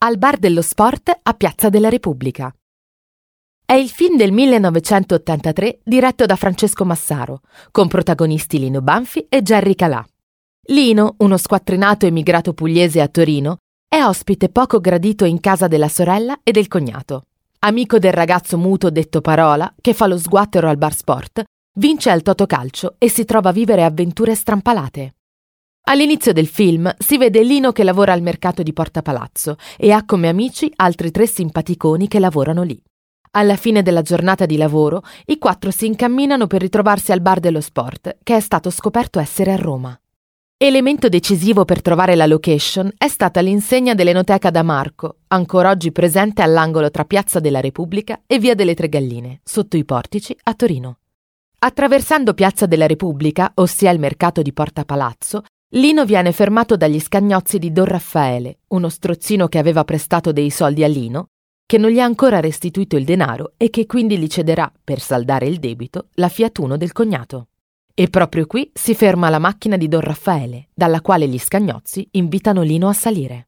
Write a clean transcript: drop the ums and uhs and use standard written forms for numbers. Al bar dello sport a Piazza della Repubblica. È il film del 1983 diretto da Francesco Massaro, con protagonisti Lino Banfi e Jerry Calà. Lino, uno squattrinato emigrato pugliese a Torino, è ospite poco gradito in casa della sorella e del cognato. Amico del ragazzo muto detto Parola, che fa lo sguattero al bar sport, vince al totocalcio e si trova a vivere avventure strampalate. All'inizio del film si vede Lino che lavora al mercato di Porta Palazzo e ha come amici altri 3 simpaticoni che lavorano lì. Alla fine della giornata di lavoro, i 4 si incamminano per ritrovarsi al bar dello sport, che è stato scoperto essere a Roma. Elemento decisivo per trovare la location è stata l'insegna dell'enoteca DA MARCO, ancora oggi presente all'angolo tra Piazza della Repubblica e Via delle Tre Galline, sotto i portici a Torino. Attraversando Piazza della Repubblica, ossia il mercato di Porta Palazzo, Lino viene fermato dagli scagnozzi di Don Raffaele, uno strozzino che aveva prestato dei soldi a Lino, che non gli ha ancora restituito il denaro e che quindi gli cederà, per saldare il debito, la Fiat Uno del cognato. E proprio qui si ferma la macchina di Don Raffaele, dalla quale gli scagnozzi invitano Lino a salire.